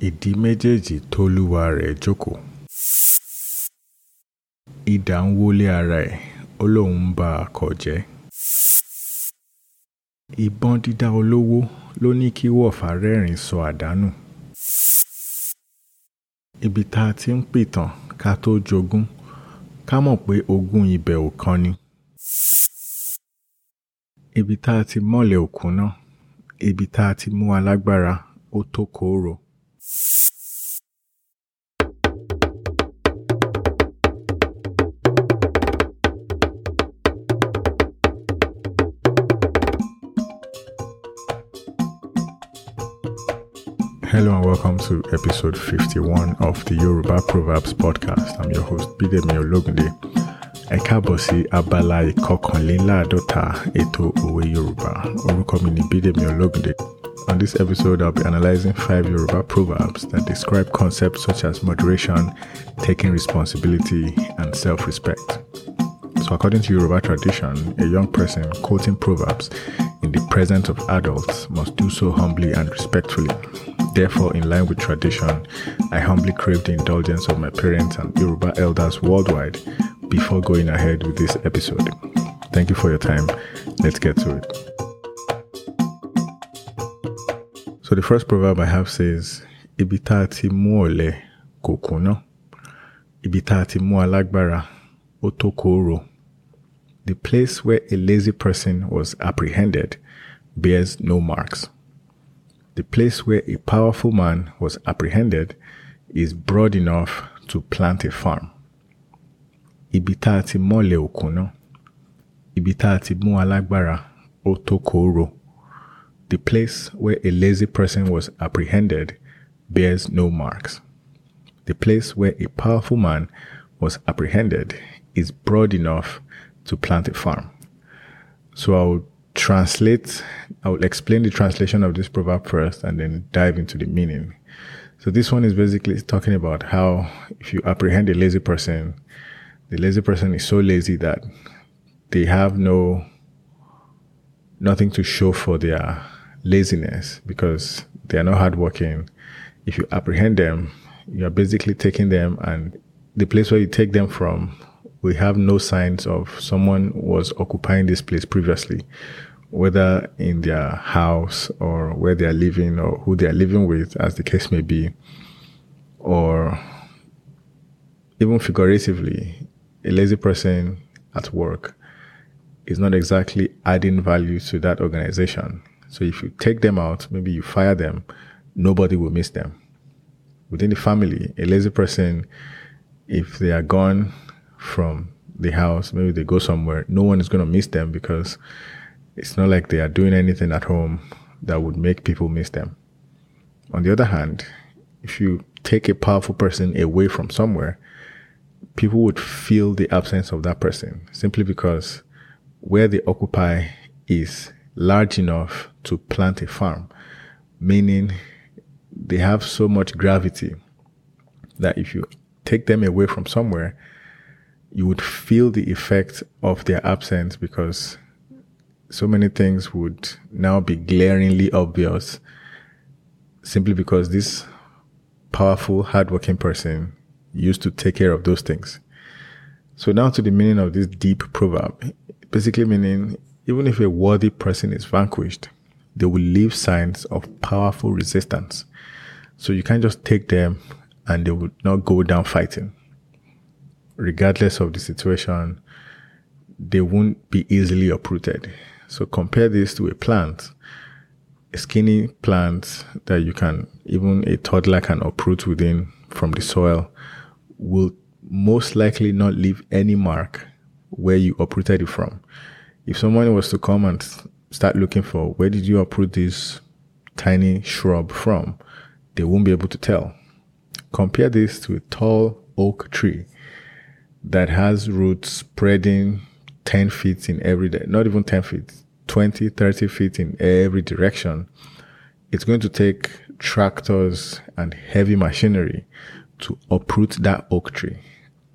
ìdí méjèèjì tólúwa rẹ̀ jókòó. Idà ń wólé ara ẹ̀, ó lóun ń ba akọ̀ jẹ́. Ìbọn dídá olówó ló ní kí wọ̀fà rẹ́rìn sọ àdánù. Ibi tá a ti ń pìtàn ká tó jogún, ká mọ̀ pé ogún ibẹ̀ ò kan ni. Ibi tá a ti mọ̀lẹ̀ òkun náà, ibi tá a ti mú alágbára, ó tó kóoro. Hello and welcome to episode 51 of the Yoruba Proverbs Podcast. I'm your host Bidemi Ologunde. Ẹ káàbọ̀ sí abala ìkọkànléláàádọ́ta ètò òwe Yorùbá. Orúkọ mi ni Bidemi Ologunde. On this episode, I'll be analyzing 5 Yoruba proverbs that describe concepts such as moderation, taking responsibility, and self-respect. So according to Yoruba tradition, a young person quoting proverbs in the presence of adults must do so humbly and respectfully. Therefore, in line with tradition, I humbly crave the indulgence of my parents and Yoruba elders worldwide before going ahead with this episode. Thank you for your time. Let's get to it. So the first proverb I have says, Ibi tá a ti mú ọ̀lẹ kò kúnná. Ibi tá a ti mú alágbára ó tó kóoro. The place where a lazy person was apprehended bears no marks. The place where a powerful man was apprehended is broad enough to plant a farm. Ibi tá a ti mọ́lẹ̀ ò kúnná. Ibi tá a ti mú alágbára ó tó kóoro. The place where a lazy person was apprehended bears no marks. The place where a powerful man was apprehended is broad enough to plant a farm. So I will explain the translation of this proverb first and then dive into the meaning. So this one is basically talking about how if you apprehend a lazy person, the lazy person is so lazy that they have nothing to show for their laziness because they are not hardworking. If you apprehend them, you are basically taking them, and the place where you take them from, we have no signs of someone was occupying this place previously, whether in their house or where they are living or who they are living with, as the case may be, or even figuratively, a lazy person at work is not exactly adding value to that organization. So if you take them out, maybe you fire them, nobody will miss them. Within the family, a lazy person, if they are gone from the house, maybe they go somewhere, no one is going to miss them because it's not like they are doing anything at home that would make people miss them. On the other hand, if you take a powerful person away from somewhere, people would feel the absence of that person simply because where they occupy is large enough to plant a farm, meaning they have so much gravity that if you take them away from somewhere, you would feel the effect of their absence because so many things would now be glaringly obvious simply because this powerful, hardworking person used to take care of those things. So now to the meaning of this deep proverb, basically meaning even if a worthy person is vanquished, they will leave signs of powerful resistance. So you can't just take them and they will not go down fighting. Regardless of the situation, they won't be easily uprooted. So compare this to a plant, a skinny plant that you can, even a toddler can uproot within from the soil, will most likely not leave any mark where you uprooted it from. If someone was to come and start looking for where did you uproot this tiny shrub from, they won't be able to tell. Compare this to a tall oak tree that has roots spreading 10 feet in every day, not even 10 feet, 20, 30 feet in every direction. It's going to take tractors and heavy machinery to uproot that oak tree.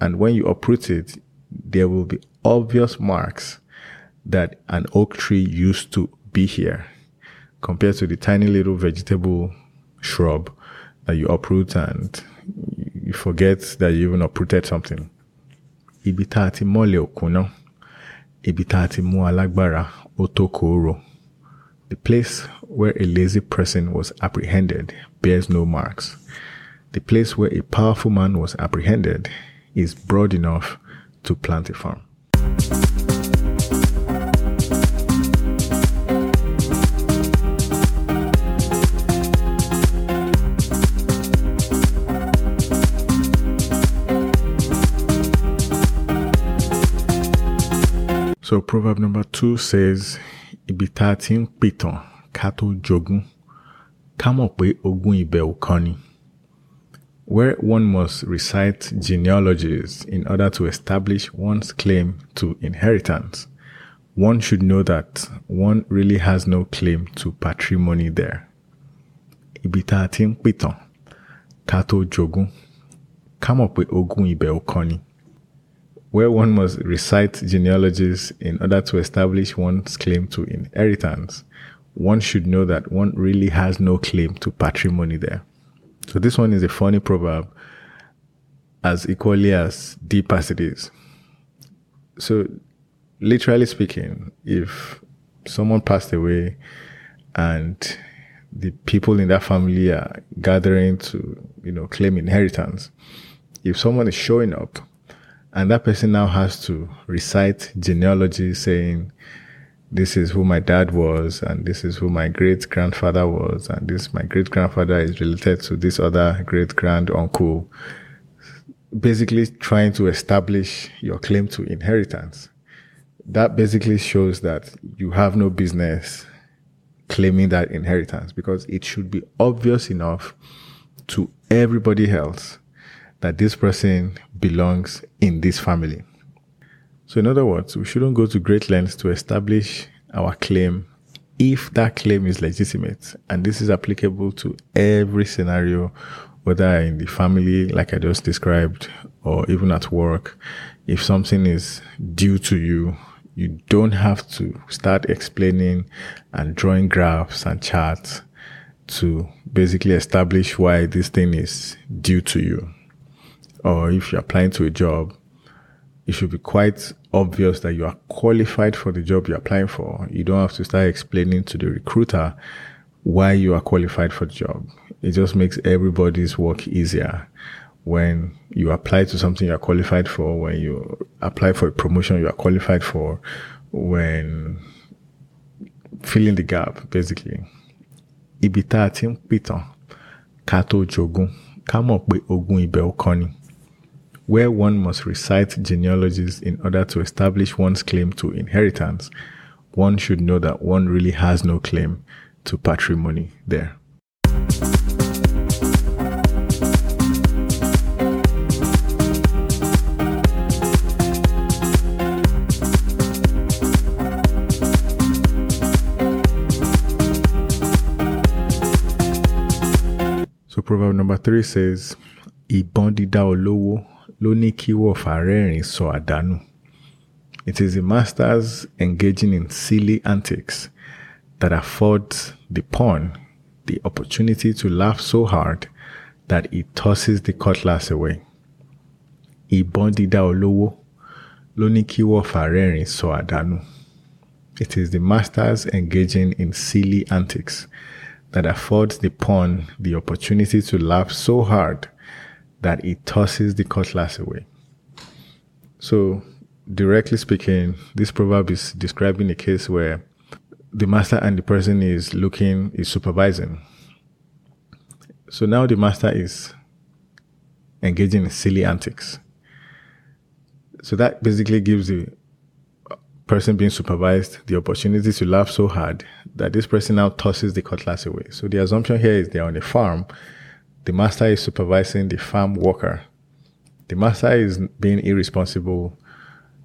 And when you uproot it, there will be obvious marks that an oak tree used to be here compared to the tiny little vegetable shrub that you uproot and you forget that you even uprooted something. Ibi ta ti mole okuna, ibi ta ti mu alagbara otokoro. The place where a lazy person was apprehended bears no marks. The place where a powerful man was apprehended is broad enough to plant a farm. So proverb number 2 says, Ibita tin pitan kato jogun, kamope ogun ibe okani. Where one must recite genealogies in order to establish one's claim to inheritance, one should know that one really has no claim to patrimony there. Ibita tin pitan kato jogun, kamope ogun ibe okani. Where one must recite genealogies in order to establish one's claim to inheritance, one should know that one really has no claim to patrimony there. So this one is a funny proverb, as equally as deep as it is. So literally speaking, if someone passed away and the people in that family are gathering to, claim inheritance, if someone is showing up, and that person now has to recite genealogy saying, this is who my dad was, and this is who my great-grandfather was, and this my great-grandfather is related to this other great-grand-uncle. Basically trying to establish your claim to inheritance. That basically shows that you have no business claiming that inheritance, because it should be obvious enough to everybody else that this person belongs in this family. So in other words, we shouldn't go to great lengths to establish our claim if that claim is legitimate. And this is applicable to every scenario, whether in the family, like I just described, or even at work. If something is due to you, you don't have to start explaining and drawing graphs and charts to basically establish why this thing is due to you. Or if you're applying to a job, it should be quite obvious that you are qualified for the job you're applying for. You don't have to start explaining to the recruiter why you are qualified for the job. It just makes everybody's work easier. When you apply to something you are qualified for, when you apply for a promotion you are qualified for, when filling the gap, basically. Ibita tin pitan kato jogun kamope ogun ibe okani. Where one must recite genealogies in order to establish one's claim to inheritance, one should know that one really has no claim to patrimony there. So proverb number 3 says, Ibon dida olowo lo ni kiwo farerin so adanu. It is the masters engaging in silly antics that affords the pawn the opportunity to laugh so hard that it tosses the cutlass away. Ibon dida olowo lo ni kiwo farerin so adanu. It is the masters engaging in silly antics that affords the pawn the opportunity to laugh so hard that it tosses the cutlass away. So, directly speaking, this proverb is describing a case where the master and the person is supervising. So now the master is engaging in silly antics. So that basically gives the person being supervised the opportunity to laugh so hard that this person now tosses the cutlass away. So the assumption here is they're on a farm. The master is supervising the farm worker. The master is being irresponsible,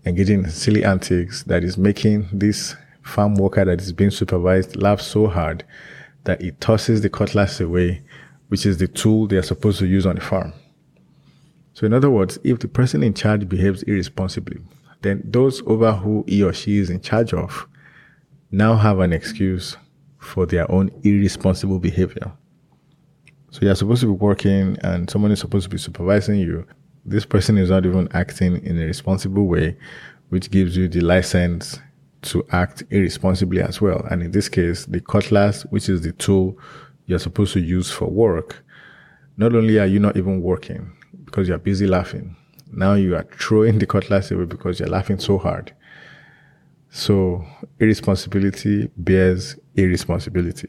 engaging in silly antics that is making this farm worker that is being supervised laugh so hard that it tosses the cutlass away, which is the tool they are supposed to use on the farm. So in other words, if the person in charge behaves irresponsibly, then those over who he or she is in charge of now have an excuse for their own irresponsible behavior. So you're supposed to be working and someone is supposed to be supervising you. This person is not even acting in a responsible way, which gives you the license to act irresponsibly as well. And in this case, the cutlass, which is the tool you're supposed to use for work, not only are you not even working because you're busy laughing, now you are throwing the cutlass away because you're laughing so hard. So irresponsibility bears irresponsibility,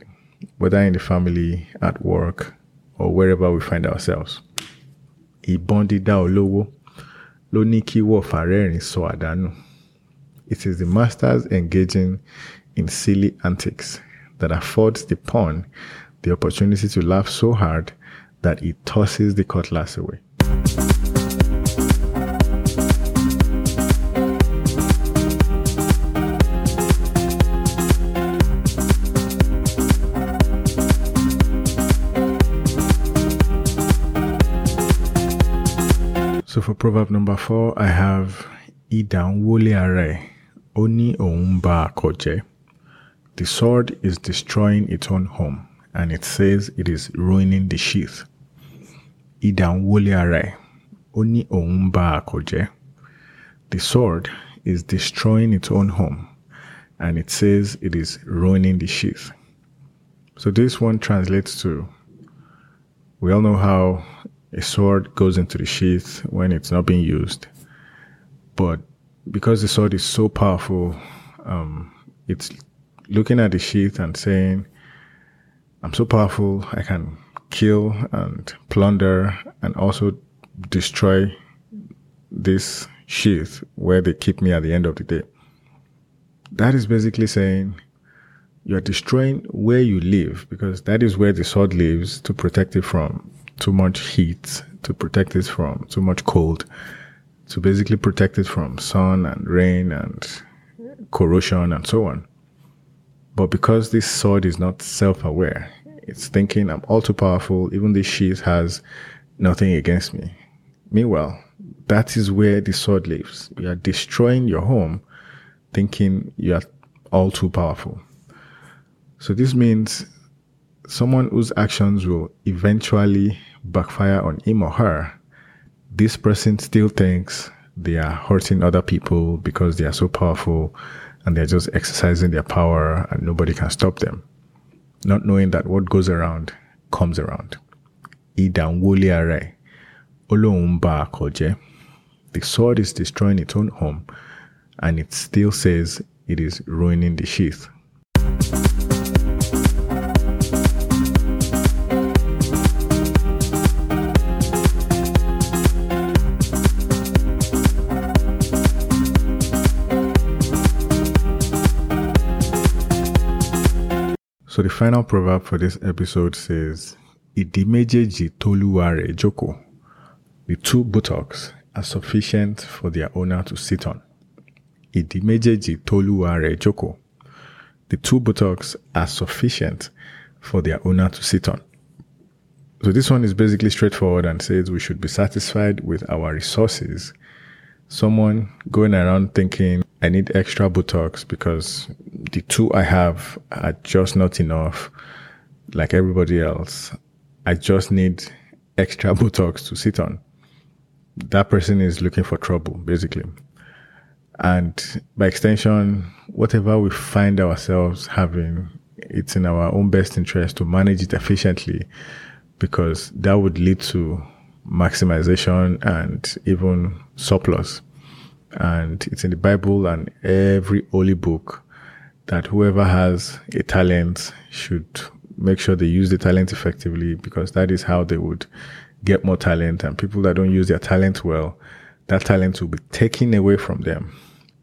whether in the family, at work, or wherever we find ourselves. It is the masters engaging in silly antics that affords the pawn the opportunity to laugh so hard that it tosses the cutlass away. So for proverb number 4, I have Idanwole are oni oumba koje. The sword is destroying its own home, and it says it is ruining the sheath. Idanwole are oni oumba koje. The sword is destroying its own home, and it says it is ruining the sheath. So this one translates to, we all know how a sword goes into the sheath when it's not being used. But because the sword is so powerful, it's looking at the sheath and saying, I'm so powerful, I can kill and plunder and also destroy this sheath where they keep me at the end of the day. That is basically saying you're destroying where you live, because that is where the sword lives to protect it from too much heat, to protect it from too much cold, to basically protect it from sun and rain and corrosion and so on. But because this sword is not self-aware, it's thinking I'm all too powerful, even this sheath has nothing against me. Meanwhile, that is where the sword lives. You are destroying your home thinking you are all too powerful. So this means someone whose actions will eventually backfire on him or her, this person still thinks they are hurting other people because they are so powerful and they're just exercising their power and nobody can stop them, not knowing that what goes around comes around. The sword is destroying its own home, and it still says it is ruining the sheath. So the final proverb for this episode says, Ìdí méjèèjì t'Olúwa rẹ̀ jókòó. The two buttocks are sufficient for their owner to sit on. Ìdí méjèèjì t'Olúwa rẹ̀ jókòó. The two buttocks are sufficient for their owner to sit on. So this one is basically straightforward and says we should be satisfied with our resources. Someone going around thinking, I need extra buttocks because the two I have are just not enough, like everybody else. I just need extra buttocks to sit on. That person is looking for trouble, basically. And by extension, whatever we find ourselves having, it's in our own best interest to manage it efficiently, because that would lead to maximization and even surplus. And it's in the Bible and every holy book that whoever has a talent should make sure they use the talent effectively, because that is how they would get more talent. And people that don't use their talent well, that talent will be taken away from them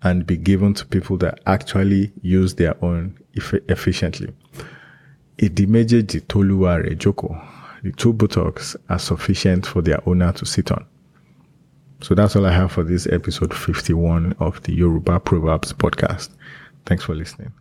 and be given to people that actually use their own efficiently. The two buttocks are sufficient for their owner to sit on. So that's all I have for this episode 51 of the Yoruba Proverbs podcast. Thanks for listening.